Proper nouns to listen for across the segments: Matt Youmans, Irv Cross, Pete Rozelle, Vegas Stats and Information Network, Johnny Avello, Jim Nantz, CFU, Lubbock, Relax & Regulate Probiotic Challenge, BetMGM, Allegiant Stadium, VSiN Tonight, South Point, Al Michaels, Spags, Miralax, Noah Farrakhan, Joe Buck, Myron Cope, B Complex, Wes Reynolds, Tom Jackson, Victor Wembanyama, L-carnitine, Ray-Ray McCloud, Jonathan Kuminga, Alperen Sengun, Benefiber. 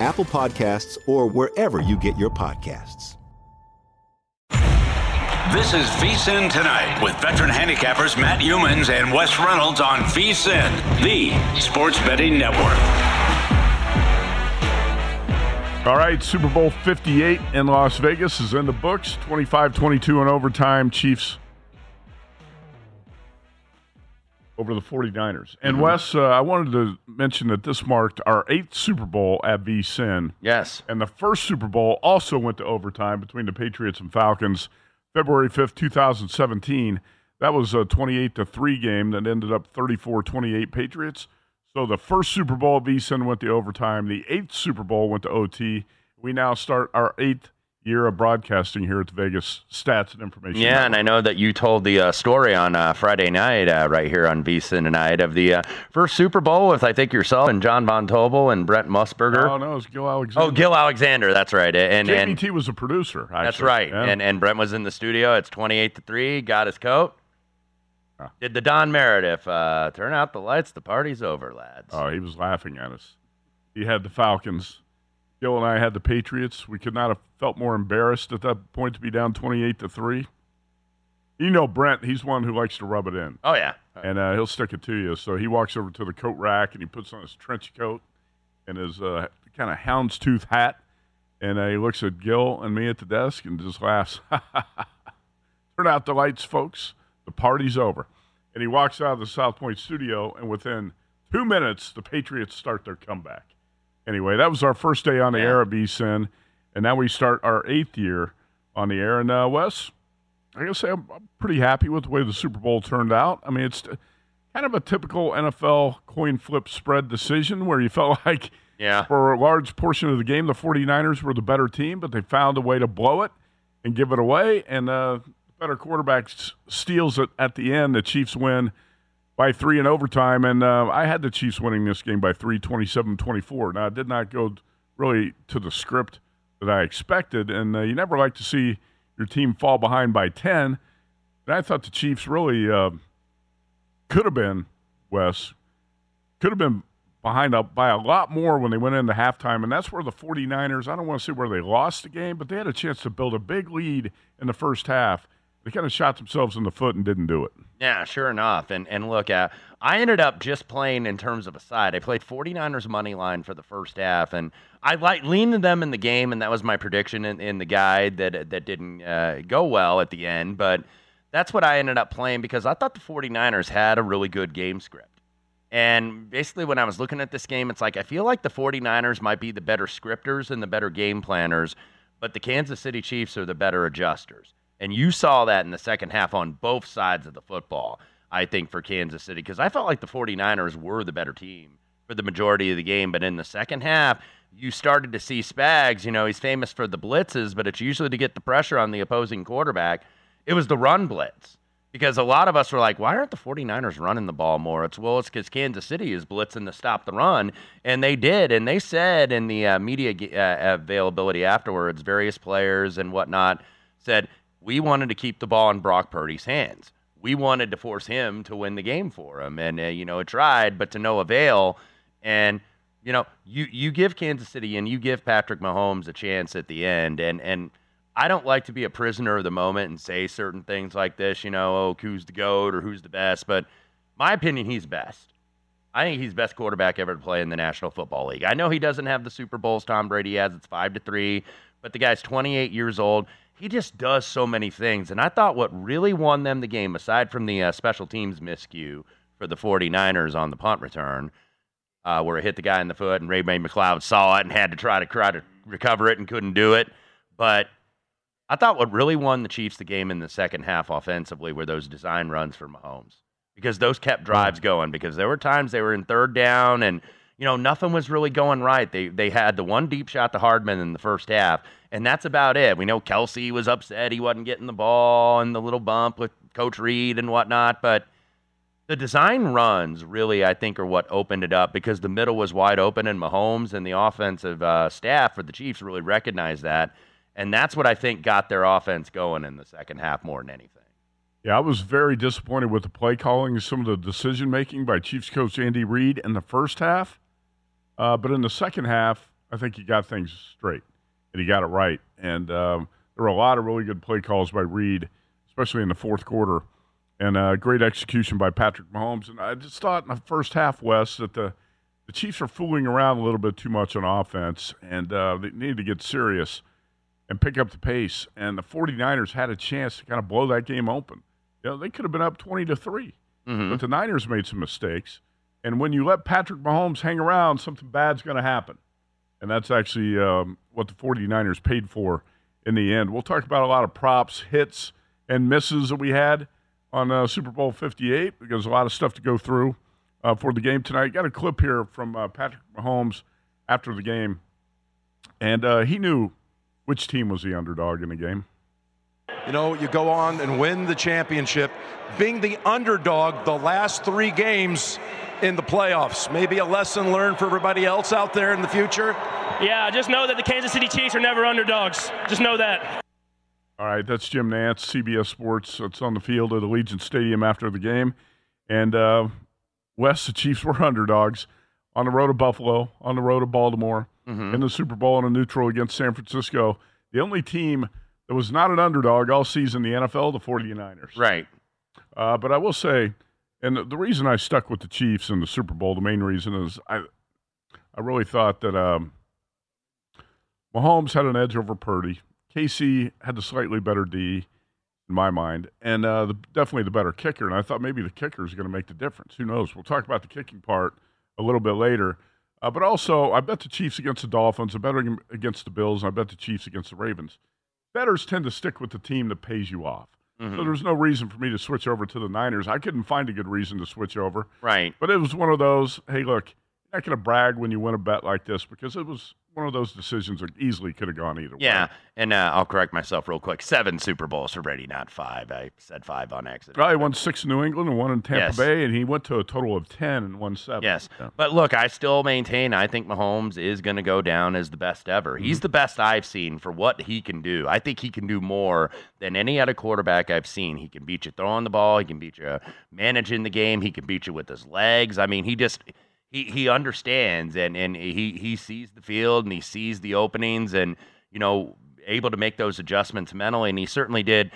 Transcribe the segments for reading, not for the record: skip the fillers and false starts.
Apple Podcasts, or wherever you get your podcasts. This is VSiN Tonight with veteran handicappers Matt Youmans and Wes Reynolds on VSiN, the sports betting network. All right, Super Bowl 58 in Las Vegas is in the books. 25-22 in overtime, Chiefs over the 49ers. And Wes, I wanted to mention that this marked our 8th Super Bowl at VSiN. Yes. And the first Super Bowl also went to overtime between the Patriots and Falcons, February 5th, 2017. That was a 28-3 game that ended up 34-28 Patriots. So the first Super Bowl at VSiN went to overtime. The 8th Super Bowl went to OT. We now start our 8th year of broadcasting here at the Vegas Stats and Information Network. And I know that you told the story on Friday night right here on VSiN Tonight of the first Super Bowl with, I think, yourself and John Vontobel and Brent Musburger. Oh, no, it was Gil Alexander. Oh, Gil Alexander, that's right. And JBT was a producer, actually. That's right, yeah. And Brent was in the studio. It's 28-3, got his coat. Huh. Did the Don Meredith, turn out the lights, the party's over, lads. Oh, he was laughing at us. He had the Falcons. Gil and I had the Patriots. We could not have felt more embarrassed at that point to be down 28-3. You know Brent, he's one who likes to rub it in. Oh, yeah. And he'll stick it to you. So he walks over to the coat rack, and he puts on his trench coat and his kind of houndstooth hat. And he looks at Gil and me at the desk and just laughs. Turn out the lights, folks. The party's over. And he walks out of the South Point studio, and within 2 minutes, the Patriots start their comeback. Anyway, that was our first day on the air at VSiN, and now we start our 8th year on the air. And, Wes, I gotta say I'm pretty happy with the way the Super Bowl turned out. I mean, it's kind of a typical NFL coin flip spread decision where you felt like for a large portion of the game the 49ers were the better team, but they found a way to blow it and give it away, and the better quarterback steals it at the end. The Chiefs win by 3 in overtime, and I had the Chiefs winning this game by 3, 27-24. Now, it did not go really to the script that I expected, and you never like to see your team fall behind by 10. And I thought the Chiefs really could have been, Wes, could have been behind up by a lot more when they went into halftime, and that's where the 49ers, I don't want to say where they lost the game, but they had a chance to build a big lead in the first half. They kind of shot themselves in the foot and didn't do it. Yeah, sure enough. And look, I ended up just playing in terms of a side. I played 49ers money line for the first half, and I leaned to them in the game, and that was my prediction in the guide that didn't go well at the end. But that's what I ended up playing because I thought the 49ers had a really good game script. And basically when I was looking at this game, it's like I feel like the 49ers might be the better scripters and the better game planners, but the Kansas City Chiefs are the better adjusters. And you saw that in the second half on both sides of the football, I think, for Kansas City, because I felt like the 49ers were the better team for the majority of the game. But in the second half, you started to see Spags. You know, he's famous for the blitzes, but it's usually to get the pressure on the opposing quarterback. It was the run blitz. because a lot of us were like, why aren't the 49ers running the ball more? It's because Kansas City is blitzing to stop the run, and they did. And they said in the media availability afterwards, various players and whatnot said, we wanted to keep the ball in Brock Purdy's hands. We wanted to force him to win the game for him. And, it tried, but to no avail. And, you give Kansas City and you give Patrick Mahomes a chance at the end. And I don't like to be a prisoner of the moment and say certain things like this, who's the GOAT or who's the best. But my opinion, he's best. I think he's best quarterback ever to play in the National Football League. I know he doesn't have the Super Bowls Tom Brady has. It's 5-3. But the guy's 28 years old. He just does so many things. And I thought what really won them the game, aside from the special teams miscue for the 49ers on the punt return, where it hit the guy in the foot and Ray-Ray McCloud saw it and had to try to recover it and couldn't do it. But I thought what really won the Chiefs the game in the second half offensively were those design runs for Mahomes, because those kept drives going, because there were times they were in third down and nothing was really going right. They had the one deep shot to Hardman in the first half, and that's about it. We know Kelsey was upset he wasn't getting the ball and the little bump with Coach Reed and whatnot, but the design runs really, I think, are what opened it up, because the middle was wide open, and Mahomes and the offensive staff for the Chiefs really recognized that, and that's what I think got their offense going in the second half more than anything. Yeah, I was very disappointed with the play calling and some of the decision-making by Chiefs coach Andy Reid in the first half. But in the second half, I think he got things straight, and he got it right. And there were a lot of really good play calls by Reid, especially in the fourth quarter, and great execution by Patrick Mahomes. And I just thought in the first half, Wes, that the Chiefs are fooling around a little bit too much on offense, and they need to get serious and pick up the pace. And the 49ers had a chance to kind of blow that game open. They could have been up 20-3, but the Niners made some mistakes. And when you let Patrick Mahomes hang around, something bad's going to happen. And that's actually what the 49ers paid for in the end. We'll talk about a lot of props, hits, and misses that we had on Super Bowl 58, because a lot of stuff to go through for the game tonight. Got a clip here from Patrick Mahomes after the game. And he knew which team was the underdog in the game. You go on and win the championship. Being the underdog the last three games in the playoffs. Maybe a lesson learned for everybody else out there in the future. Yeah, just know that the Kansas City Chiefs are never underdogs. Just know that. All right, that's Jim Nantz, CBS Sports. It's on the field at Allegiant Stadium after the game. And, Wes, the Chiefs were underdogs on the road to Buffalo, on the road to Baltimore, in the Super Bowl, and a neutral against San Francisco. The only team that was not an underdog all season in the NFL, the 49ers. Right. But I will say, and the reason I stuck with the Chiefs in the Super Bowl, the main reason is I really thought that Mahomes had an edge over Purdy. KC had the slightly better D, in my mind, and definitely the better kicker. And I thought maybe the kicker is going to make the difference. Who knows? We'll talk about the kicking part a little bit later. But also, I bet the Chiefs against the Dolphins. I bet against the Bills. And I bet the Chiefs against the Ravens. Bettors tend to stick with the team that pays you off. So there was no reason for me to switch over to the Niners. I couldn't find a good reason to switch over. Right. But it was one of those, hey, look, you're not going to brag when you win a bet like this, because it was one of those decisions that easily could have gone either way. Yeah, and I'll correct myself real quick. 7 Super Bowls for Brady, not 5. I said 5 on accident. Probably won 6 in New England and 1 in Tampa Bay, and he went to a total of 10 and won 7. Yes, so. But look, I still maintain I think Mahomes is going to go down as the best ever. He's the best I've seen for what he can do. I think he can do more than any other quarterback I've seen. He can beat you throwing the ball. He can beat you managing the game. He can beat you with his legs. I mean, he just... He understands, and he sees the field, and he sees the openings, and, able to make those adjustments mentally, and he certainly did.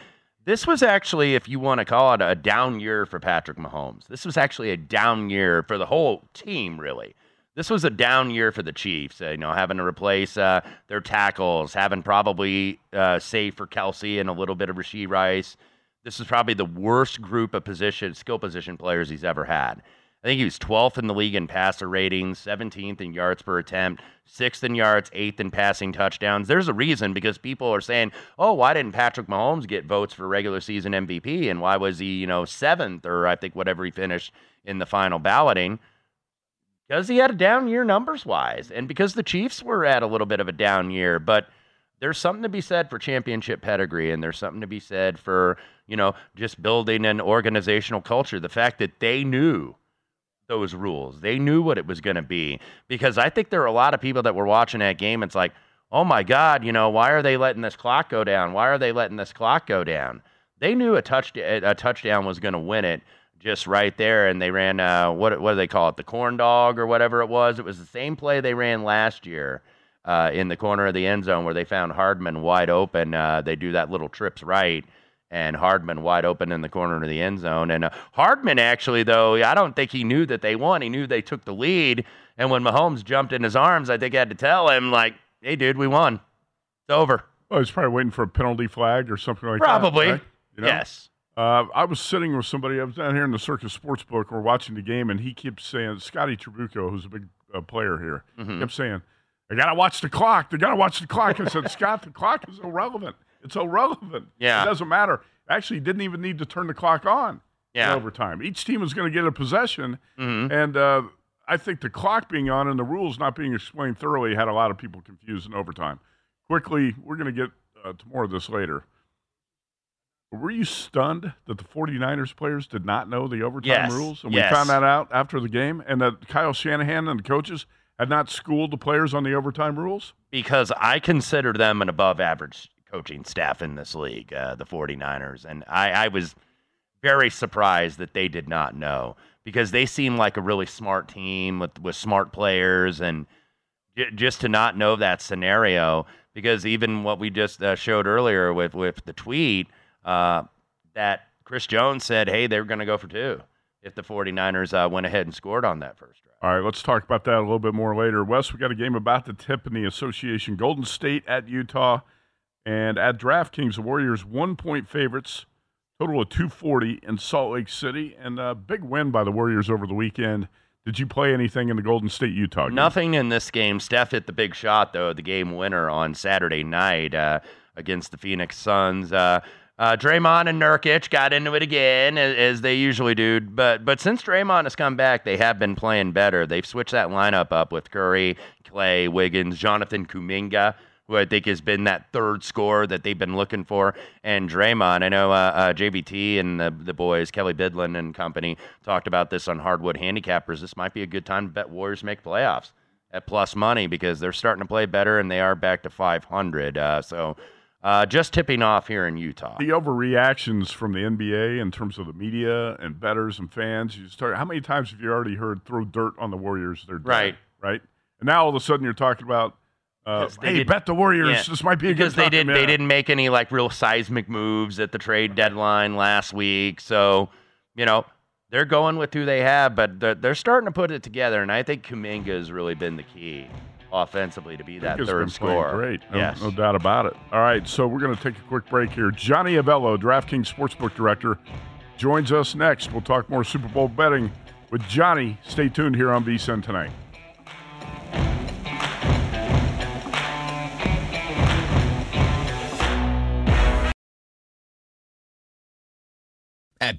This was actually, if you want to call it a down year for Patrick Mahomes, this was actually a down year for the whole team, really. This was a down year for the Chiefs, having to replace their tackles, having probably, save for Kelsey and a little bit of Rashee Rice. This is probably the worst group of skill position players he's ever had. I think he was 12th in the league in passer ratings, 17th in yards per attempt, 6th in yards, 8th in passing touchdowns. There's a reason, because people are saying, oh, why didn't Patrick Mahomes get votes for regular season MVP? And why was he, 7th, or I think whatever he finished in the final balloting? Because he had a down year numbers-wise, and because the Chiefs were at a little bit of a down year. But There's something to be said for championship pedigree, and there's something to be said for, you know, just building an organizational culture. The fact that they knew those rules, they knew what it was going to be, because I think there are a lot of people that were watching that game. It's like, oh my God, you know, why are they letting this clock go down? Why are they letting this clock go down? They knew a touchdown was going to win it just right there, and they ran what do they call it? The corn dog or whatever it was. It was the same play they ran last year. In the corner of the end zone where they found Hardman wide open. They do that little trips right, and Hardman wide open in the corner of the end zone. And Hardman actually, though, I don't think he knew that they won. He knew they took the lead. And when Mahomes jumped in his arms, I think I had to tell him, like, hey, dude, we won. It's over. Well, he's probably waiting for a penalty flag or something like probably. That. Probably. Right? You know? Yes. I was sitting with somebody. I was down here in the Circus Sportsbook. We're watching the game, and he keeps saying, Scotty Trabuco, who's a big player here, mm-hmm. kept saying, they got to watch the clock. They got to watch the clock. I said, Scott, the clock is irrelevant. It's irrelevant. Yeah. It doesn't matter. Actually, didn't even need to turn the clock on in overtime. Each team is going to get a possession. Mm-hmm. And I think the clock being on and the rules not being explained thoroughly had a lot of people confused in overtime. Quickly, we're going to get to more of this later. Were you stunned that the 49ers players did not know the overtime rules? And we found that out after the game. And that Kyle Shanahan and the coaches – had not schooled the players on the overtime rules? Because I consider them an above-average coaching staff in this league, the 49ers. And I was very surprised that they did not know, because they seem like a really smart team with smart players. And just to not know that scenario, because even what we just showed earlier with the tweet, that Chris Jones said, hey, they were going to go for two if the 49ers went ahead and scored on that first drive. All right, let's talk about that a little bit more later. Wes, we got a game about the tip in the association. Golden State at Utah, and at DraftKings, the Warriors 1-point favorites, total of 240 in Salt Lake City, and a big win by the Warriors over the weekend. Did you play anything in the Golden State Utah game? Nothing in this game. Steph hit the big shot, though, the game winner on Saturday night against the Phoenix Suns. Draymond and Nurkic got into it again, as they usually do. But since Draymond has come back, they have been playing better. They've switched that lineup up with Curry, Clay, Wiggins, Jonathan Kuminga, who I think has been that third scorer that they've been looking for, and Draymond. I know JBT and the boys, Kelly Bidlin and company, talked about this on Hardwood Handicappers. This might be a good time to bet Warriors make playoffs at plus money, because they're starting to play better and they are back to 500. Just tipping off here in Utah. The overreactions from the NBA in terms of the media and bettors and fans. How many times have you already heard throw dirt on the Warriors? They're dead, right? And now all of a sudden you're talking about, hey, bet the Warriors. Yeah. This might be a good time. They didn't make any like real seismic moves at the trade deadline last week. So, you know, they're going with who they have, but they're starting to put it together. And I think Kuminga has really been the key offensively to be that third scorer. Great. No doubt about it. All right, so we're going to take a quick break here. Johnny Avello, DraftKings Sportsbook Director, joins us next. We'll talk more Super Bowl betting with Johnny. Stay tuned here on VSiN Tonight. At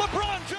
LeBron James.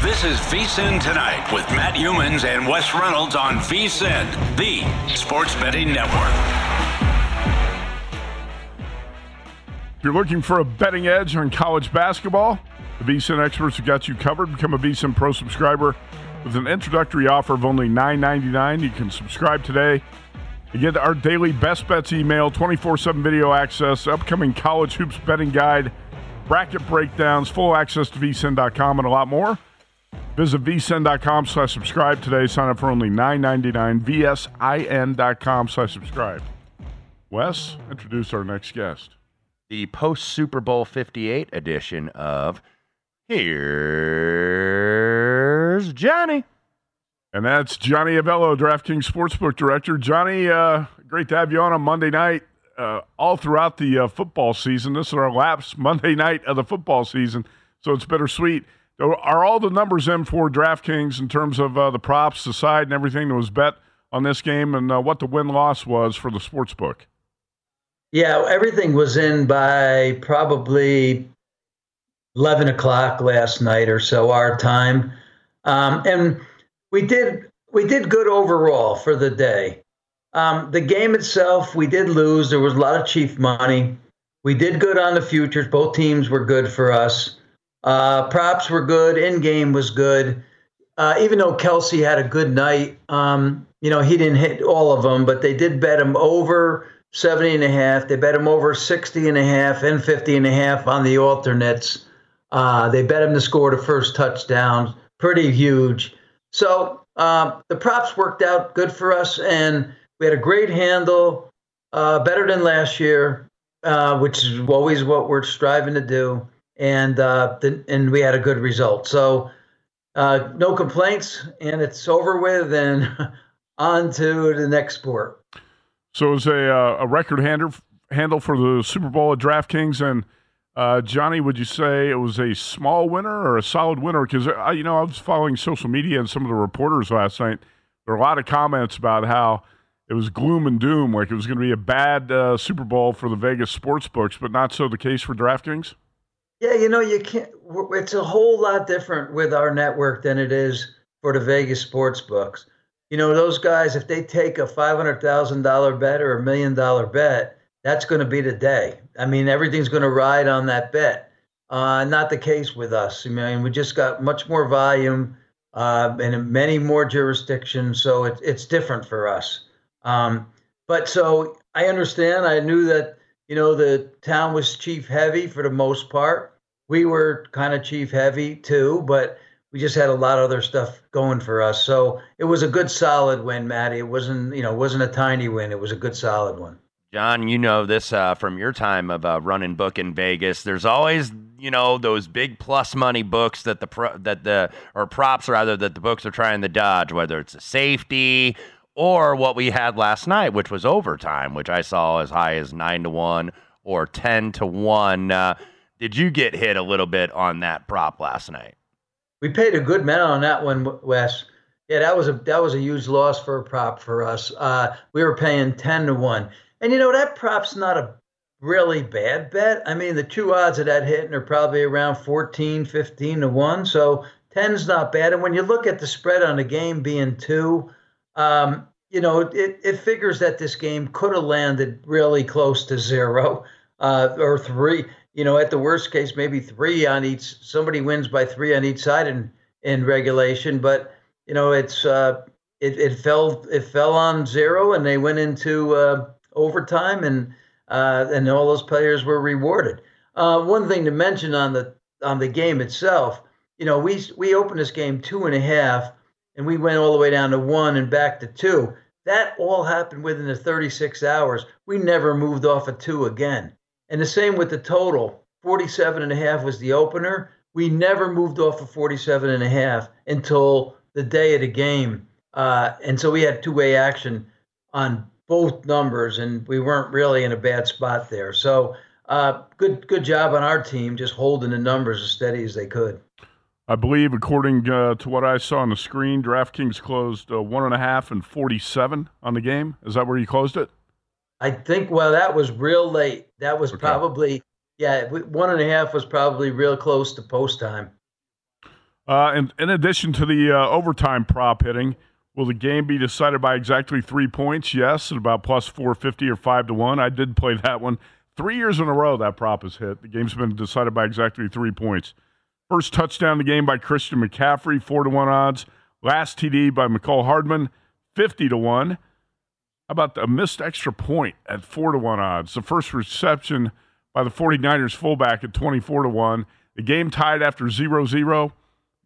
This is VSiN Tonight with Matt Humans and Wes Reynolds on VSiN, the sports betting network. If you're looking for a betting edge on college basketball, the VSiN experts have got you covered. Become a VSiN Pro subscriber with an introductory offer of only $9.99. You can subscribe today and get our daily best bets email, 24/7 video access, upcoming college hoops betting guide, bracket breakdowns, full access to VSiN.com, and a lot more. Visit vsin.com/subscribe today. Sign up for only $9.99. vsin.com/subscribe. Wes, introduce our next guest. The post-Super Bowl 58 edition of Here's Johnny. And that's Johnny Avello, DraftKings Sportsbook Director. Johnny, great to have you on Monday night. All throughout the football season, this is our last Monday night of the football season, so it's bittersweet. Are all the numbers in for DraftKings in terms of the props, the side, and everything that was bet on this game, and what the win-loss was for the sportsbook? Yeah, everything was in by probably 11 o'clock last night or so, our time. And we did good overall for the day. The game itself, we did lose. There was a lot of Chief money. We did good on the futures. Both teams were good for us. Props were good. In-game was good. Even though Kelsey had a good night, he didn't hit all of them, but they did bet him over 70.5. They bet him over 60.5 and 50.5 on the alternates. They bet him to score the first touchdown. Pretty huge. So the props worked out good for us, and we had a great handle, better than last year, which is always what we're striving to do. And we had a good result. So no complaints, and it's over with, and on to the next sport. So it was a record handle for the Super Bowl at DraftKings. And, Johnny, would you say it was a small winner or a solid winner? Because, I was following social media and some of the reporters last night. There were a lot of comments about how it was gloom and doom, like it was going to be a bad Super Bowl for the Vegas sports books, but not so the case for DraftKings? Yeah, you can't. It's a whole lot different with our network than it is for the Vegas sports books. Those guys, if they take a $500,000 bet or $1 million bet, that's going to be the day. I mean, everything's going to ride on that bet. Not the case with us. I mean, we just got much more volume and many more jurisdictions, so it's different for us. But so I understand. I knew that. The town was Chief heavy for the most part. We were kind of Chief heavy too, but we just had a lot of other stuff going for us. So it was a good solid win, Matty. It wasn't, wasn't a tiny win. It was a good solid one. John, you know this from your time of running book in Vegas. There's always, those big plus money books that the books are trying to dodge, whether it's a safety. Or what we had last night, which was overtime, which I saw as high as 9-1 or 10-1. Did you get hit a little bit on that prop last night? We paid a good amount on that one, Wes. Yeah, that was a huge loss for a prop for us. We were paying 10-1, and that prop's not a really bad bet. I mean, the true odds of that hitting are probably around 14, 15-1. So 10's not bad. And when you look at the spread on the game being 2, you know, it figures that this game could have landed really close to 0 or 3. You know, at the worst case, maybe 3 on each. Somebody wins by 3 on each side in regulation. But, you know, it's it fell on 0, and they went into overtime, and all those players were rewarded. One thing to mention on the game itself, you know, we opened this game 2.5, and we went all the way down to 1 and back to 2. That all happened within the 36 hours. We never moved off of 2 again. And the same with the total. 47.5 was the opener. We never moved off of 47.5 until the day of the game. And so we had two-way action on both numbers, and we weren't really in a bad spot there. So good job on our team just holding the numbers as steady as they could. I believe, according to what I saw on the screen, DraftKings closed 1.5 and 47 on the game. Is that where you closed it? I think, well, that was real late. That was okay. Probably, yeah, 1.5 was probably real close to post time. And in addition to the overtime prop hitting, will the game be decided by exactly 3 points? Yes, at about plus 450 or 5-1. I did play that one. 3 years in a row that prop has hit. The game's been decided by exactly 3 points. First touchdown of the game by Christian McCaffrey, 4-1 odds. Last TD by McCall Hardman, 50-1. How about a missed extra point at 4-1 odds? The first reception by the 49ers fullback at 24-1. The game tied after 0-0,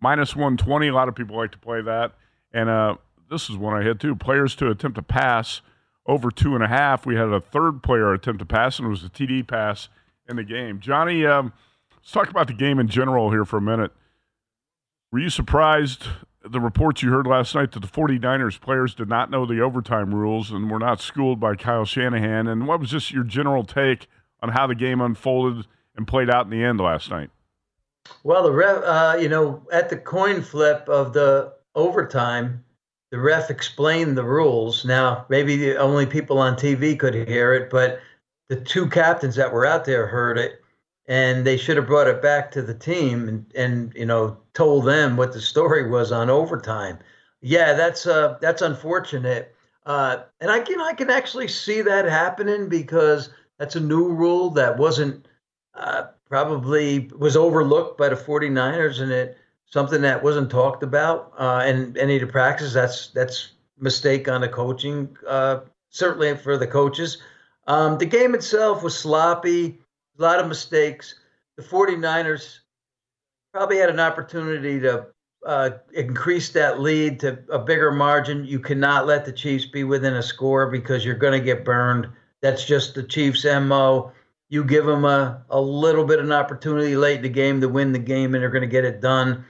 minus 120. A lot of people like to play that. And this is one I hit too. Players to attempt a pass over 2.5. We had a third player attempt a pass, and it was a TD pass in the game. Johnny, let's talk about the game in general here for a minute. Were you surprised, the reports you heard last night, that the 49ers players did not know the overtime rules and were not schooled by Kyle Shanahan? And what was just your general take on how the game unfolded and played out in the end last night? Well, the ref, you know, at the coin flip of the overtime, the ref explained the rules. Now, maybe the only people on TV could hear it, but the two captains that were out there heard it. And they should have brought it back to the team and you know, told them what the story was on overtime. Yeah, that's unfortunate. And I can actually see that happening because that's a new rule that wasn't probably was overlooked by the 49ers, and it something that wasn't talked about in any of the practices. That's mistake on the coaching, certainly for the coaches. The game itself was sloppy. A lot of mistakes. The 49ers probably had an opportunity to increase that lead to a bigger margin. You cannot let the Chiefs be within a score because you're going to get burned. That's just the Chiefs' MO. You give them a little bit of an opportunity late in the game to win the game, and they're going to get it done.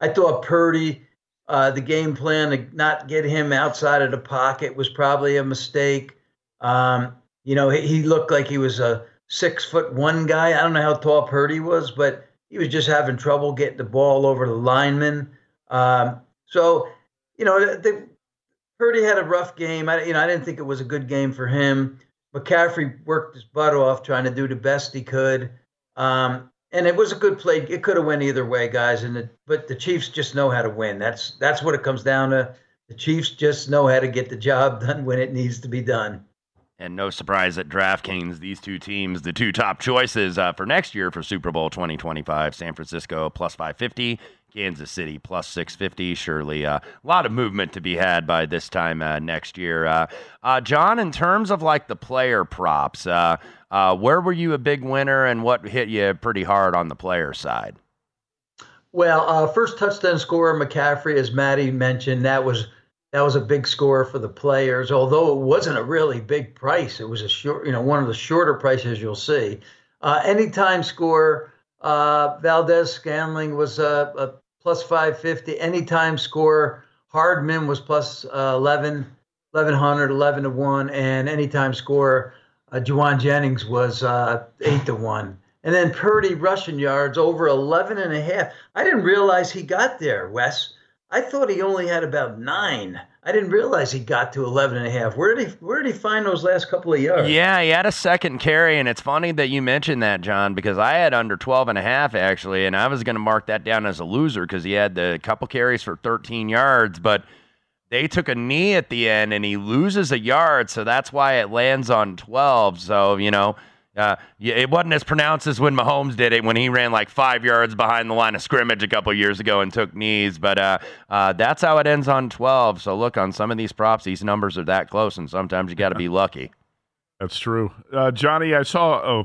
I thought Purdy, the game plan to not get him outside of the pocket was probably a mistake. You know, he looked like he was a 6'1" guy. I don't know how tall Purdy was, but he was just having trouble getting the ball over the lineman. So, you know, Purdy had a rough game. I didn't think it was a good game for him. McCaffrey worked his butt off trying to do the best he could. And it was a good play. It could have went either way, guys. But the Chiefs just know how to win. That's what it comes down to. The Chiefs just know how to get the job done when it needs to be done. And no surprise at DraftKings, these two teams, the two top choices for next year for Super Bowl 2025, San Francisco plus 550, Kansas City plus 650. Surely a lot of movement to be had by this time next year. John, in terms of like the player props, where were you a big winner and what hit you pretty hard on the player side? Well, first touchdown scorer, McCaffrey, as Maddie mentioned, that was a big score for the players, although it wasn't a really big price. It was a short, you know, one of the shorter prices you'll see. Anytime score, Valdes-Scantling was a plus 550. Anytime score, Hardman was plus 1100, 11 to 1. And anytime score, Juwan Jennings was 8 to 1. And then Purdy rushing yards over 11.5. I didn't realize he got there, Wes. I thought he only had about 9. I didn't realize he got to 11.5. Where did he find those last couple of yards? Yeah, he had a second carry, and it's funny that you mentioned that, John, because I had under 12.5, actually, and I was going to mark that down as a loser because he had the couple carries for 13 yards, but they took a knee at the end, and he loses a yard, so that's why it lands on 12. So, you know, it wasn't as pronounced as when Mahomes did it when he ran like 5 yards behind the line of scrimmage a couple years ago and took knees. But that's how it ends on 12. So, look, on some of these props, these numbers are that close, and sometimes you got to be lucky. That's true. Johnny, I saw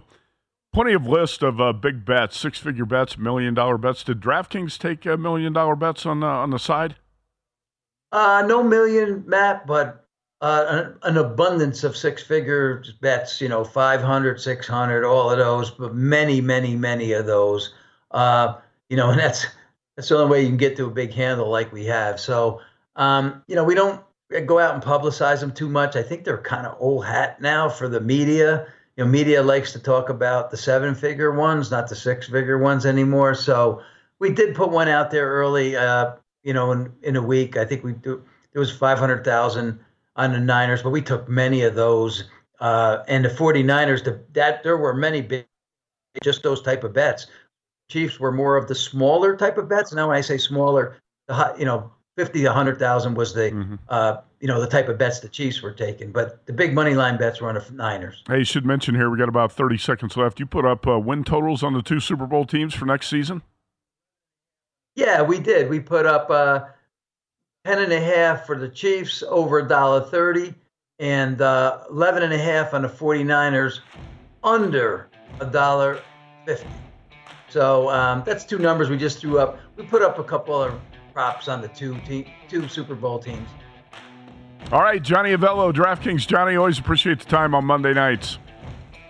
plenty of list of big bets, six-figure bets, million-dollar bets. Did DraftKings take million-dollar bets on the side? No million, Matt, but an abundance of six-figure bets, you know, 500, 600, all of those, but many, many, many of those. You know, and that's the only way you can get to a big handle like we have. So, you know, we don't go out and publicize them too much. I think they're kind of old hat now for the media. You know, media likes to talk about the seven-figure ones, not the six-figure ones anymore. So we did put one out there early, you know, in a week. I think it was 500,000 on the Niners, but we took many of those. And the 49ers, there were many big, just those type of bets. Chiefs were more of the smaller type of bets. Now, when I say smaller, you know, 50 to 100,000 was the, you know, the type of bets the Chiefs were taking. But the big money line bets were on the Niners. Hey, you should mention here, we got about 30 seconds left. You put up win totals on the 2 Super Bowl teams for next season? Yeah, we did. We put up 10.5 for the Chiefs over $1.30 and 11.5 on the 49ers under $1.50. So that's 2 numbers we just threw up. We put up a couple other props on the 2 Super Bowl teams. All right, Johnny Avello, DraftKings. Johnny, always appreciate the time on Monday nights.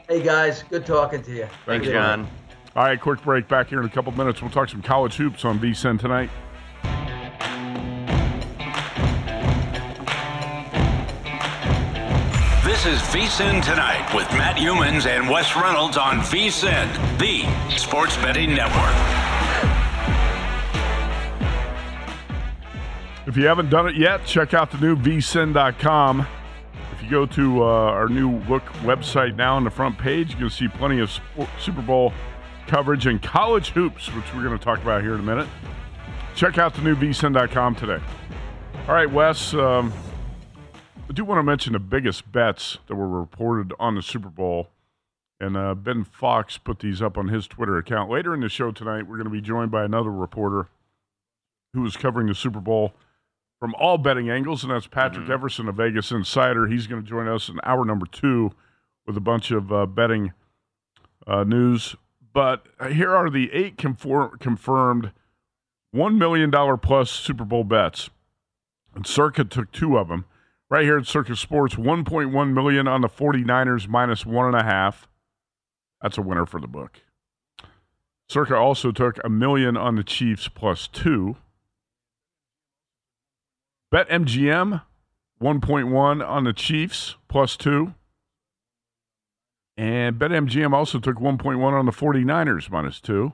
Hey, guys. Good talking to you. Thanks, John. All right, quick break. Back here in a couple minutes. We'll talk some college hoops on VSiN tonight. This is VSiN Tonight with Matt Humans and Wes Reynolds on VSiN, the sports betting network. If you haven't done it yet, check out the new VSiN.com. If you go to our new look website now on the front page, you can see plenty of Super Bowl coverage and college hoops, which we're going to talk about here in a minute. Check out the new VSiN.com today. All right, Wes, I do want to mention the biggest bets that were reported on the Super Bowl, and Ben Fox put these up on his Twitter account. Later in the show tonight, we're going to be joined by another reporter who was covering the Super Bowl from all betting angles, and that's Patrick Everson of Vegas Insider. He's going to join us in hour number 2 with a bunch of betting news. But here are the 8 confirmed $1 million plus Super Bowl bets. And Circa took 2 of them. Right here at Circa Sports, $1.1 million on the 49ers minus 1.5. That's a winner for the book. Circa also took $1 million on the Chiefs plus 2. BetMGM, $1.1 on the Chiefs plus 2. And BetMGM also took 1.1 on the 49ers minus 2.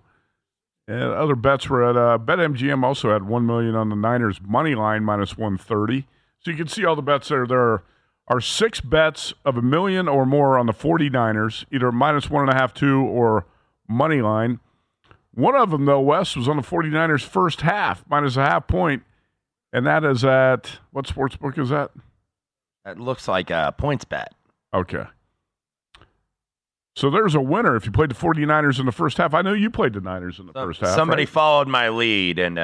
And other bets were at BetMGM also had $1 million on the Niners money line minus 130. So you can see all the bets there. There are 6 bets of $1 million or more on the 49ers, either minus 1.5, 2, or money line. One of them, though, Wes, was on the 49ers first half, minus a half point. And that is at, what sports book is that? That looks like a points bet. Okay. So there's a winner if you played the 49ers in the first half. I know you played the Niners in the first half. Somebody followed my lead and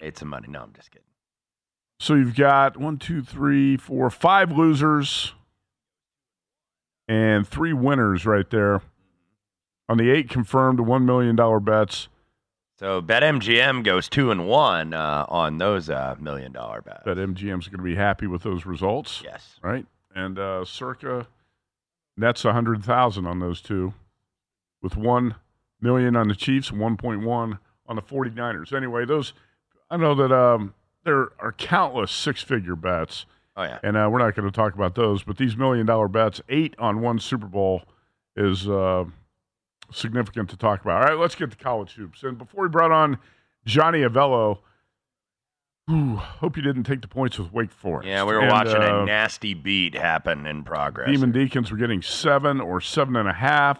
made some money. No, I'm just kidding. So you've got 5 losers and 3 winners right there on the 8 confirmed $1 million bets. So BetMGM goes 2-1 on those $1 million bets. BetMGM's going to be happy with those results. Yes. Right? And Circa... That's 100,000 on those 2, with 1 million on the Chiefs, 1.1 on the 49ers. Anyway, those I know that there are countless six-figure bets. Oh yeah, and we're not going to talk about those. But these $1 million bets, 8 on one Super Bowl, is significant to talk about. All right, let's get to college hoops. And before we brought on Johnny Avello, Ooh, hope you didn't take the points with Wake Forest. Yeah, we were watching a nasty beat happen in progress. Demon Deacons were getting 7 or 7.5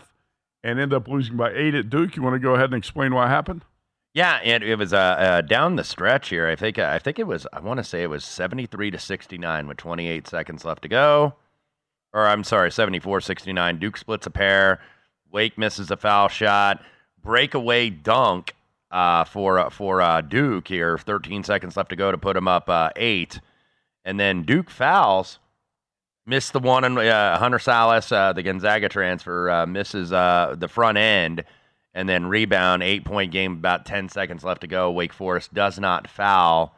and end up losing by 8 at Duke. You want to go ahead and explain what happened? Yeah, it was down the stretch here. I want to say it was 73-69 with 28 seconds left to go. Or I'm sorry, 74-69. Duke splits a pair. Wake misses a foul shot. Breakaway dunk for Duke here. 13 seconds left to go to put him up 8. And then Duke fouls. Missed the one. And Hunter Salas, the Gonzaga transfer, misses the front end. And then rebound, 8-point game, about 10 seconds left to go. Wake Forest does not foul.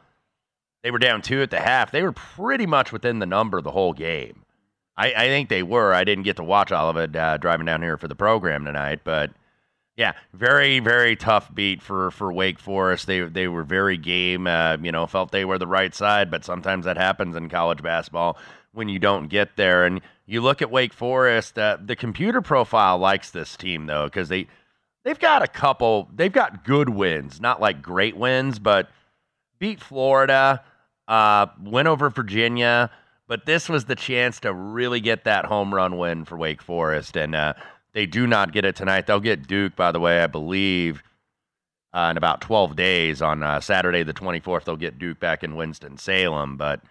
They were down 2 at the half. They were pretty much within the number the whole game. I think they were. I didn't get to watch all of it driving down here for the program tonight. But, yeah, very, very tough beat for Wake Forest. They were very game, felt they were the right side. But sometimes that happens in college basketball when you don't get there. And you look at Wake Forest, the computer profile likes this team, though, because they've got good wins, not like great wins, but beat Florida, win over Virginia, but this was the chance to really get that home run win for Wake Forest, and they do not get it tonight. They'll get Duke, by the way, I believe, in about 12 days on Saturday the 24th. They'll get Duke back in Winston-Salem, but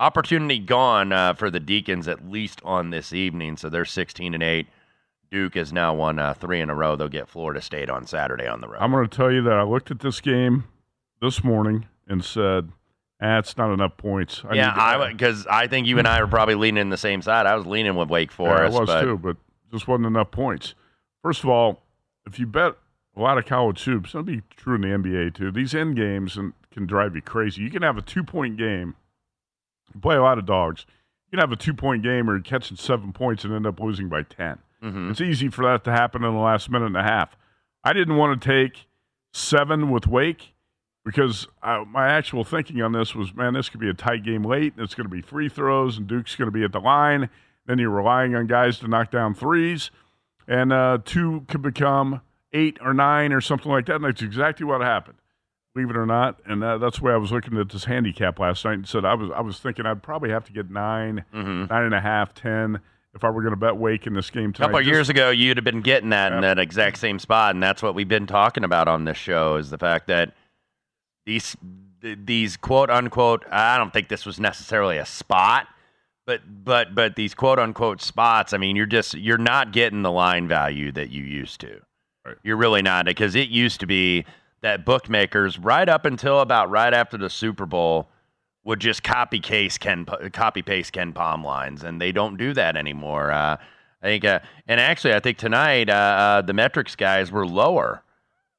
opportunity gone for the Deacons, at least on this evening, so they're 16-8. Duke has now won 3 in a row. They'll get Florida State on Saturday on the road. I'm going to tell you that I looked at this game this morning and said, it's not enough points. Because I think you and I were probably leaning in the same side. I was leaning with Wake Forest. Yeah, I was too, but just wasn't enough points. First of all, if you bet a lot of college hoops, that'll be true in the NBA too. These end games can drive you crazy. You can have a 2-point game. You play a lot of dogs. You can have a 2-point game or you're catching 7 points and end up losing by 10. Mm-hmm. It's easy for that to happen in the last minute and a half. I didn't want to take 7 with Wake because my actual thinking on this was, this could be a tight game late, and it's going to be free throws, and Duke's going to be at the line. Then you're relying on guys to knock down threes, and 2 could become 8 or 9 or something like that, and that's exactly what happened, believe it or not. And that's the way I was looking at this handicap last night and said I was thinking I'd probably have to get 9, mm-hmm. 9.5, 10, if I were going to bet Wake in this game tonight. A couple of years ago, you'd have been getting that in that exact same spot, and that's what we've been talking about on this show is the fact that these quote-unquote, I don't think this was necessarily a spot, but these quote-unquote spots, I mean, you're not getting the line value that you used to. Right. You're really not, because it used to be that bookmakers, right up until about right after the Super Bowl, would just copy paste Ken Pom lines, and they don't do that anymore. I think, and actually, I think tonight the metrics guys were lower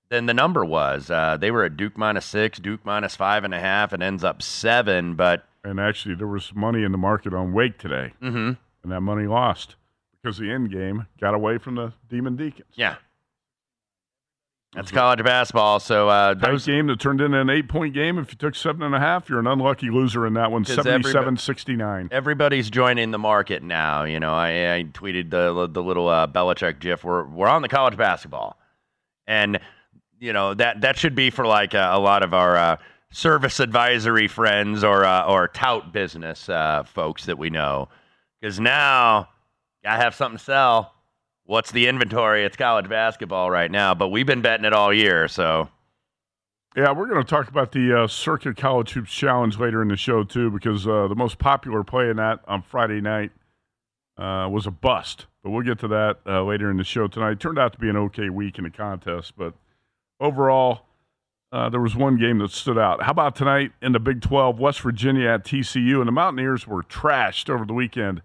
than the number was. They were at Duke -6, Duke -5.5, and ends up 7. And actually, there was money in the market on Wake today, mm-hmm. and that money lost because the end game got away from the Demon Deacons. Yeah. That's college basketball. So those game that turned into an 8-point game. If you took 7.5, you're an unlucky loser in that one. 77-69. Everybody's joining the market now. You know, I tweeted the little Belichick gif. We're on the college basketball, and you know that should be for like a lot of our service advisory friends or tout business folks that we know, because now I have something to sell. What's the inventory? It's college basketball right now, but we've been betting it all year, so. Yeah, we're going to talk about the Circuit College Hoops Challenge later in the show, too, because the most popular play in that on Friday night was a bust, but we'll get to that later in the show tonight. It turned out to be an okay week in the contest, but overall, there was one game that stood out. How about tonight in the Big 12, West Virginia at TCU, and the Mountaineers were trashed over the weekend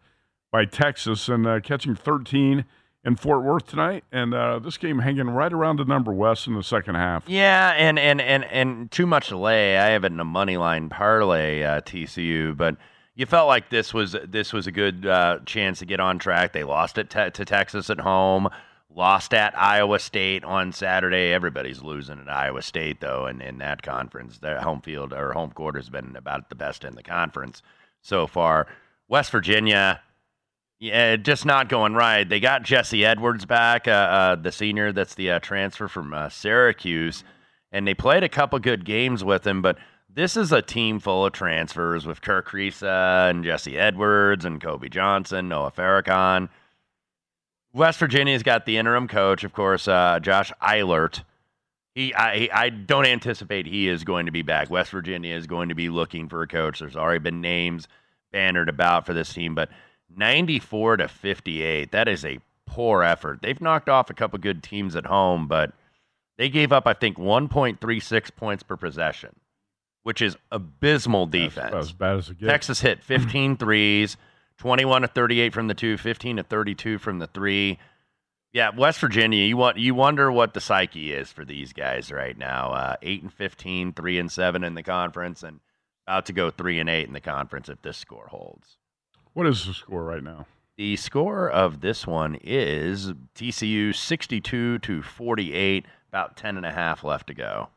by Texas and catching 13 in Fort Worth tonight, and this game hanging right around the number, Wes, in the second half. Yeah, and too much delay. I have it in a money line parlay, TCU, but you felt like this was a good chance to get on track. They lost it to Texas at home, lost at Iowa State on Saturday. Everybody's losing at Iowa State, though, and in that conference. Their home field or home court has been about the best in the conference so far. West Virginia, yeah, just not going right. They got Jesse Edwards back, the senior that's the transfer from Syracuse, and they played a couple good games with him, but This is a team full of transfers with Kirk Risa and Jesse Edwards and Kobe Johnson, Noah Farrakhan. West Virginia's got the interim coach, of course, Josh Eilert. I don't anticipate he is going to be back. West Virginia is going to be looking for a coach. There's already been names bannered about for this team, but 94-58, that is a poor effort. They've knocked off a couple good teams at home, but they gave up, I think, 1.36 points per possession, which is abysmal defense. That's as bad as it gets. Texas hit 15 threes, 21-38 from the two, 15-32 from the three. Yeah, West Virginia, you wonder what the psyche is for these guys right now. 8-15, 3-7 in the conference, and about to go 3-8 in the conference if this score holds. What is the score right now? The score of this one is TCU 62-48, about 10.5 left to go.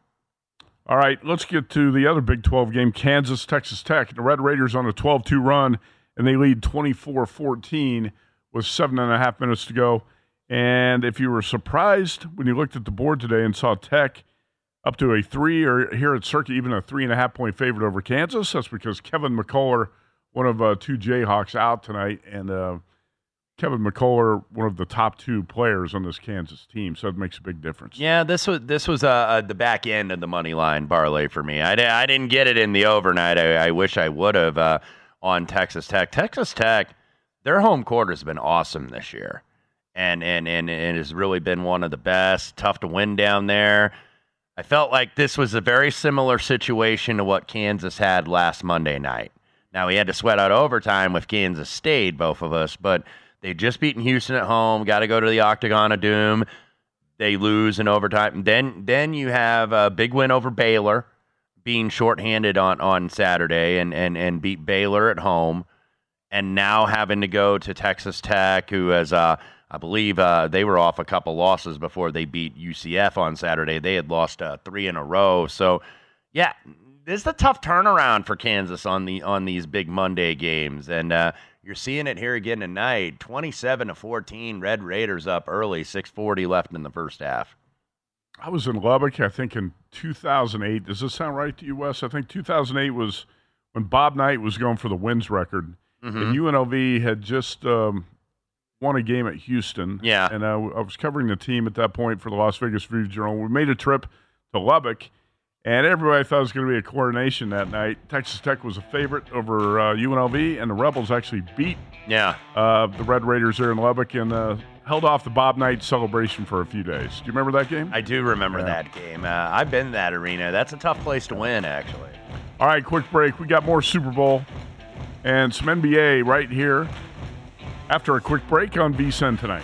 All right, let's get to the other Big 12 game, Kansas, Texas Tech. The Red Raiders on a 12-2 run, and they lead 24-14 with 7.5 minutes to go. And if you were surprised when you looked at the board today and saw Tech up to a 3, or here at Circuit, even a 3.5-point favorite over Kansas, that's because Kevin McCullough, one of two Jayhawks out tonight, and Kevin McCullough, one of the top two players on this Kansas team, so it makes a big difference. Yeah, this was the back end of the money line parlay for me. I didn't get it in the overnight. I wish I would have on Texas Tech. Texas Tech, their home quarter has been awesome this year, and has really been one of the best. Tough to win down there. I felt like this was a very similar situation to what Kansas had last Monday night. Now, we had to sweat out overtime with Kansas State, both of us, but they just beaten Houston at home, got to go to the Octagon of Doom. They lose in overtime. Then you have a big win over Baylor, being shorthanded on Saturday and beat Baylor at home, and now having to go to Texas Tech, who has, I believe they were off a couple losses before they beat UCF on Saturday. They had lost 3 in a row. So, yeah, this is a tough turnaround for Kansas on these big Monday games. And you're seeing it here again tonight. 27-14, Red Raiders up early, 6:40 left in the first half. I was in Lubbock, I think, in 2008. Does this sound right to you, Wes? I think 2008 was when Bob Knight was going for the wins record. Mm-hmm. And UNLV had just won a game at Houston. Yeah. And I was covering the team at that point for the Las Vegas Review-Journal. We made a trip to Lubbock, and everybody thought it was going to be a coronation that night. Texas Tech was a favorite over UNLV, and the Rebels actually beat the Red Raiders there in Lubbock and held off the Bob Knight celebration for a few days. Do you remember that game? I do remember that game. I've been to that arena. That's a tough place to win, actually. All right, quick break. We got more Super Bowl and some NBA right here after a quick break on VSiN tonight.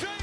James.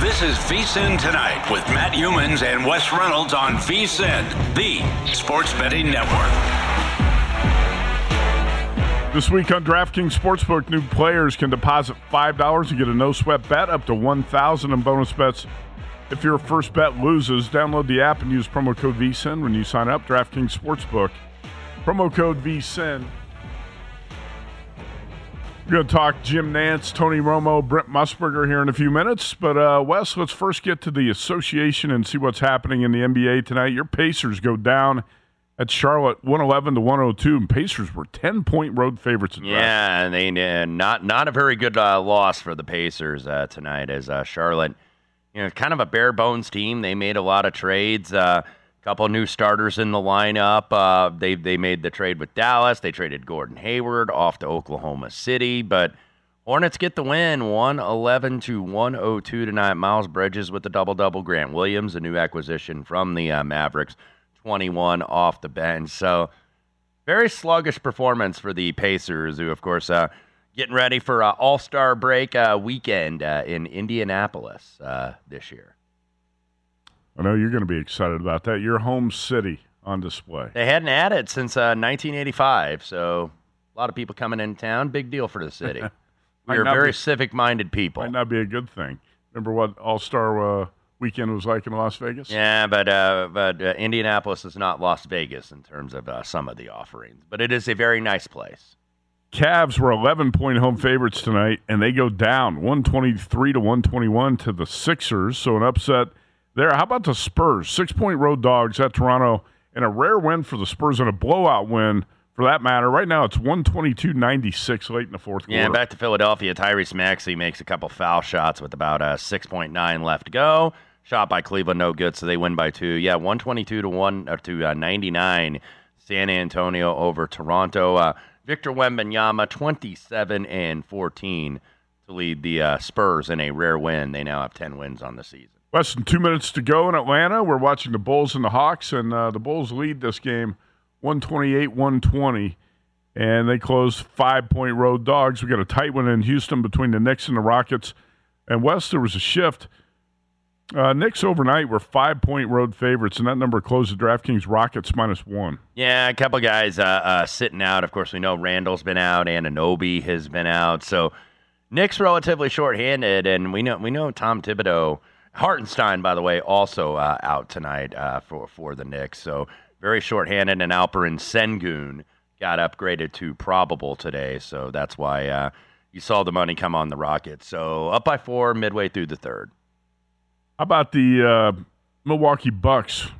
This is VSiN Tonight with Matt Humans and Wes Reynolds on VSiN, the sports betting network. This week on DraftKings Sportsbook, new players can deposit $5 and get a no-sweat bet up to $1,000 in bonus bets if your first bet loses. Download the app and use promo code VSIN when you sign up. DraftKings Sportsbook, promo code VSIN. We're going to talk Jim Nantz, Tony Romo, Brent Musburger here in a few minutes. But, Wes, let's first get to the association and see what's happening in the NBA tonight. Your Pacers go down at Charlotte, 111-102, and Pacers were 10-point road favorites. Yeah, and not a very good loss for the Pacers tonight, as Charlotte, kind of a bare bones team. They made a lot of trades, a couple new starters in the lineup. They made the trade with Dallas. They traded Gordon Hayward off to Oklahoma City, but Hornets get the win, 111-102 tonight. Miles Bridges with the double-double. Grant Williams, a new acquisition from the Mavericks, 21 off the bench. So very sluggish performance for the Pacers, who, of course, getting ready for All-Star break weekend in Indianapolis this year. I know you're going to be excited about that. Your home city on display. They hadn't had it since 1985, so a lot of people coming in town. Big deal for the city. We are very civic-minded people. Might not be a good thing. Remember what All-Star weekend was like in Las Vegas? Yeah, but Indianapolis is not Las Vegas in terms of some of the offerings. But it is a very nice place. Cavs were 11-point home favorites tonight, and they go down 123-121 to the Sixers. So an upset there. How about the Spurs? 6-point road dogs at Toronto, and a rare win for the Spurs and a blowout win for that matter. Right now it's 122-96 late in the fourth quarter. Yeah, back to Philadelphia. Tyrese Maxey makes a couple foul shots with about 6.9 left to go. Shot by Cleveland, no good, so they win by two. Yeah, 122-99. San Antonio over Toronto. Victor Wembanyama, 27-14 to lead the Spurs in a rare win. They now have 10 wins on the season. Less than 2 minutes to go in Atlanta. We're watching the Bulls and the Hawks, and the Bulls lead this game 128-120, and they close 5-point road dogs. We got a tight one in Houston between the Knicks and the Rockets. And West, there was a shift. Knicks overnight were 5-point road favorites, and that number closed at DraftKings Rockets -1. Yeah, a couple guys sitting out. Of course, we know Randall's been out, Anunoby has been out. So Knicks relatively shorthanded, and we know Tom Thibodeau, Hartenstein, by the way, also out tonight for the Knicks. So very shorthanded, and Alperen Sengun got upgraded to probable today, so that's why you saw the money come on the Rockets. So up by 4 midway through the third. How about the Milwaukee Bucks?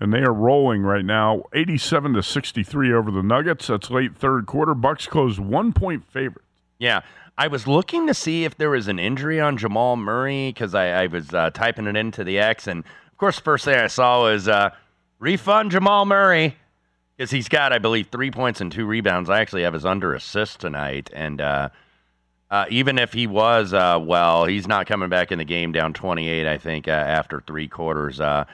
And they are rolling right now, 87-63 over the Nuggets. That's late third quarter. Bucks closed 1-point favorite. Yeah, I was looking to see if there was an injury on Jamal Murray because I was typing it into the X, and of course, first thing I saw was refund Jamal Murray because he's got, I believe, 3 points and 2 rebounds. I actually have his under assist tonight, and even if he was, he's not coming back in the game. Down 28, I think, after three quarters. The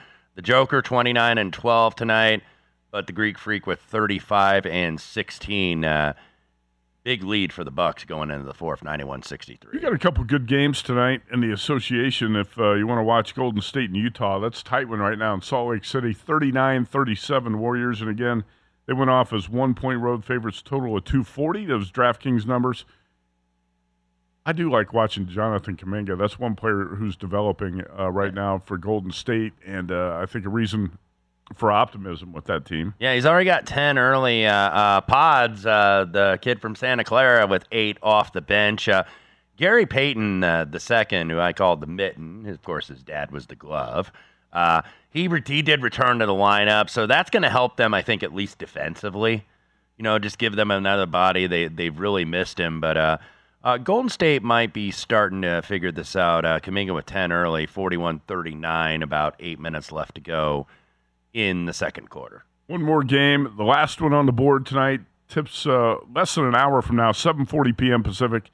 Joker, 29 and 12 tonight, but the Greek Freak with 35 and 16. Big lead for the Bucks going into the fourth, 91-63. You got a couple good games tonight in the association. If you want to watch Golden State and Utah, that's a tight one right now in Salt Lake City, 39-37 Warriors. And again, they went off as 1-point road favorites, total of 240. Those DraftKings numbers. I do like watching Jonathan Kuminga. That's one player who's developing right now for Golden State, and I think a reason for optimism with that team. Yeah, he's already got 10 early pods. The kid from Santa Clara with 8 off the bench. Gary Payton the second, who I called the Mitten. Of course, his dad was the Glove. He did return to the lineup, so that's going to help them, I think, at least defensively. you know, just give them another body. They've really missed him. But Golden State might be starting to figure this out. Kuminga with 10 early, 41-39, about 8 minutes left to go in the second quarter. One more game, the last one on the board tonight. Tips less than an hour from now, 7:40 p.m. Pacific.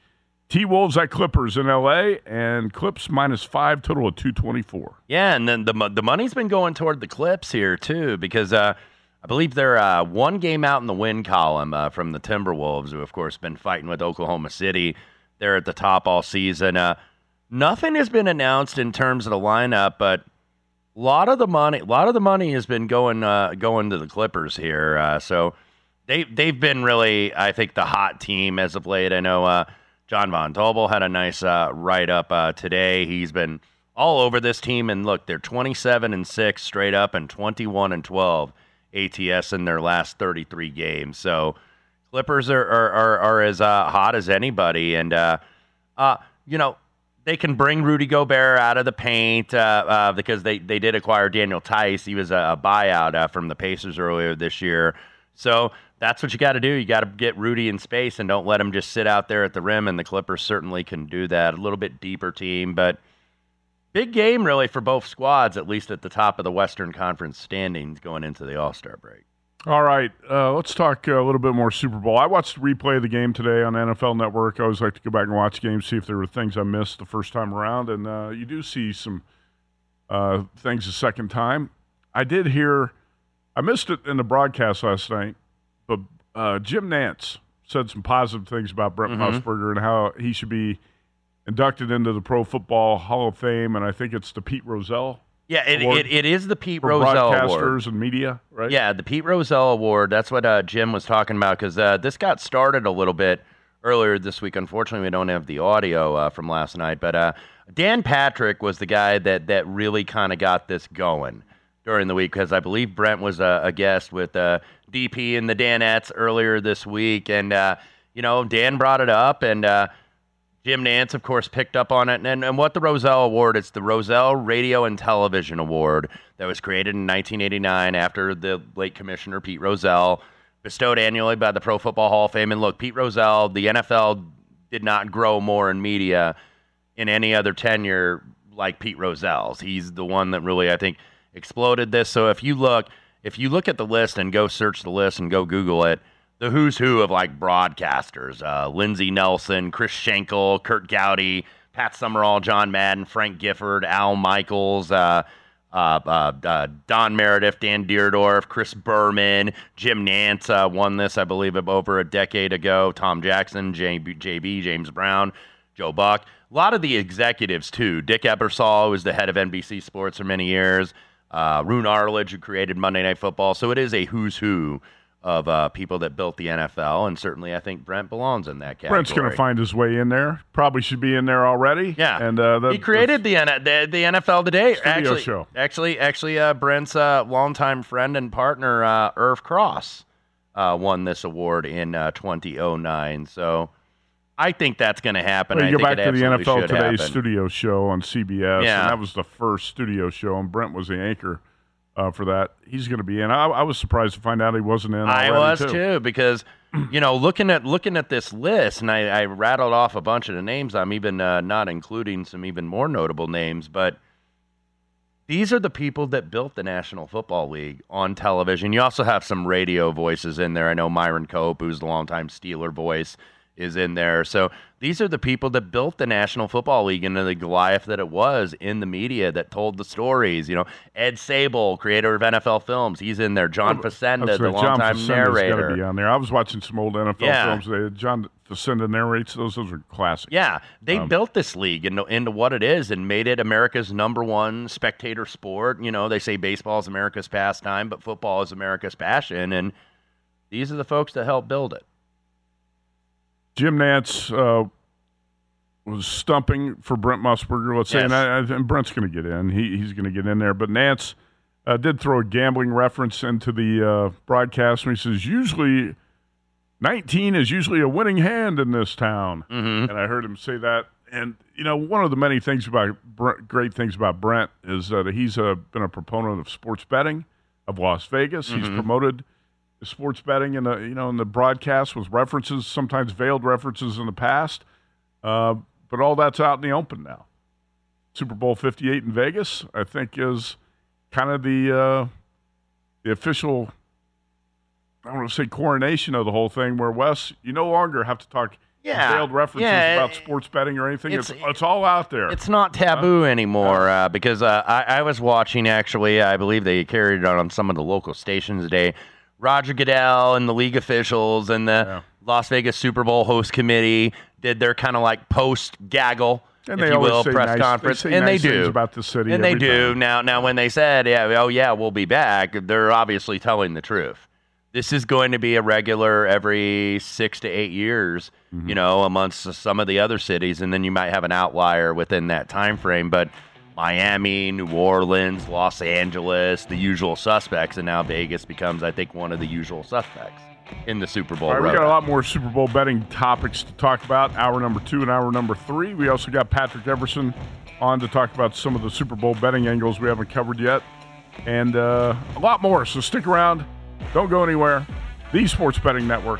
T-Wolves at Clippers in L.A., and Clips -5, total of 224. Yeah, and then the money's been going toward the Clips here, too, because I believe they're one game out in the win column from the Timberwolves, who, of course, been fighting with Oklahoma City. They're at the top all season. Nothing has been announced in terms of the lineup, but a lot of the money, has been going to the Clippers here. So they've been really, I think, the hot team as of late. I know John Vontobel had a nice write-up today. He's been all over this team, and look, they're 27-6 straight up and 21-12 ATS in their last 33 games. So Clippers are as hot as anybody, and you know, they can bring Rudy Gobert out of the paint because they did acquire Daniel Tice. He was a buyout from the Pacers earlier this year. So that's what you got to do. You got to get Rudy in space and don't let him just sit out there at the rim, and the Clippers certainly can do that. A little bit deeper team, but big game really for both squads, at least at the top of the Western Conference standings going into the All-Star break. All right, let's talk a little bit more Super Bowl. I watched the replay of the game today on NFL Network. I always like to go back and watch games, see if there were things I missed the first time around, and you do see some things the second time. I did hear... I missed it in the broadcast last night, but Jim Nantz said some positive things about Brent Musburger and how he should be inducted into the Pro Football Hall of Fame, and I think it's the Pete Rozelle. Yeah, it is the Pete Rozelle Award. Broadcasters and media, right? Yeah, the Pete Rozelle Award. That's what Jim was talking about, because this got started a little bit earlier this week. Unfortunately, we don't have the audio from last night, but Dan Patrick was the guy that really kind of got this going during the week, because I believe Brent was a guest with DP and the Danettes earlier this week. And, you know, Dan brought it up, and Jim Nantz, of course, picked up on it. And what the Rozelle Award, it's the Rozelle Radio and Television Award that was created in 1989 after the late commissioner Pete Rozelle, bestowed annually by the Pro Football Hall of Fame. And look, Pete Rozelle, the NFL did not grow more in media in any other tenure like Pete Rozelle's. He's the one that really, I think, exploded this. So if you look at the list and go search the list and go Google it, the who's who of like broadcasters, Lindsey Nelson, Chris Schenkel, Kurt Gowdy, Pat Summerall, John Madden, Frank Gifford, Al Michaels, Don Meredith, Dan Dierdorf, Chris Berman, Jim Nantz won this, I believe, over a decade ago, Tom Jackson, JB, James Brown, Joe Buck, a lot of the executives too. Dick Ebersol, who was the head of NBC Sports for many years, Rune Arledge, who created Monday Night Football. So it is a who's who of people that built the NFL, and certainly I think Brent belongs in that category. Brent's going to find his way in there. Probably should be in there already. Yeah, and he created the NFL Today actually show. Actually, Brent's longtime friend and partner, Irv Cross, won this award in 2009. So I think that's going to happen. Well, you go back to the NFL Today studio show on CBS, and that was the first studio show, and Brent was the anchor for that. He's going to be in. I was surprised to find out he wasn't in. I was too, because you know, looking at this list, and I rattled off a bunch of the names. I'm even not including some even more notable names, but these are the people that built the National Football League on television. You also have some radio voices in there. I know Myron Cope, who's the longtime Steeler voice, is in there. So these are the people that built the National Football League into the Goliath that it was in the media, that told the stories. You know, Ed Sable, creator of NFL Films, he's in there. John Facenda, the longtime narrator. Got to be on there. I was watching some old NFL films today. John Facenda narrates those. Those are classics. Yeah, they built this league into what it is and made it America's #1 spectator sport. You know, they say baseball is America's pastime, but football is America's passion, and these are the folks that helped build it. Jim Nantz was stumping for Brent Musburger, let's say, and Brent's going to get in. He's going to get in there. But Nantz did throw a gambling reference into the broadcast, and he says, usually 19 is usually a winning hand in this town. Mm-hmm. And I heard him say that. And, you know, one of the many things about great things about Brent is that he's been a proponent of sports betting, of Las Vegas. Mm-hmm. He's promoted sports betting and in the broadcast with references, sometimes veiled references in the past. But all that's out in the open now. Super Bowl 58 in Vegas, I think, is kind of the official, I don't want to say coronation of the whole thing, where, Wes, you no longer have to talk veiled references about sports betting or anything. It's all out there. It's not taboo anymore because I was watching, actually, I believe they carried it on some of the local stations today, Roger Goodell and the league officials and the Las Vegas Super Bowl host committee did their kind of like post-gaggle, and if you will, press conference. And they do. About the city and they do. Now, when they said, we'll be back, they're obviously telling the truth. This is going to be a regular every 6 to 8 years, amongst some of the other cities, and then you might have an outlier within that time frame. But Miami, New Orleans, Los Angeles, the usual suspects, and now Vegas becomes, I think, one of the usual suspects in the Super Bowl. All right, we got a lot more Super Bowl betting topics to talk about, hour number 2 and hour number 3. We also got Patrick Everson on to talk about some of the Super Bowl betting angles we haven't covered yet, and a lot more, so stick around. Don't go anywhere. The Sports Betting Network.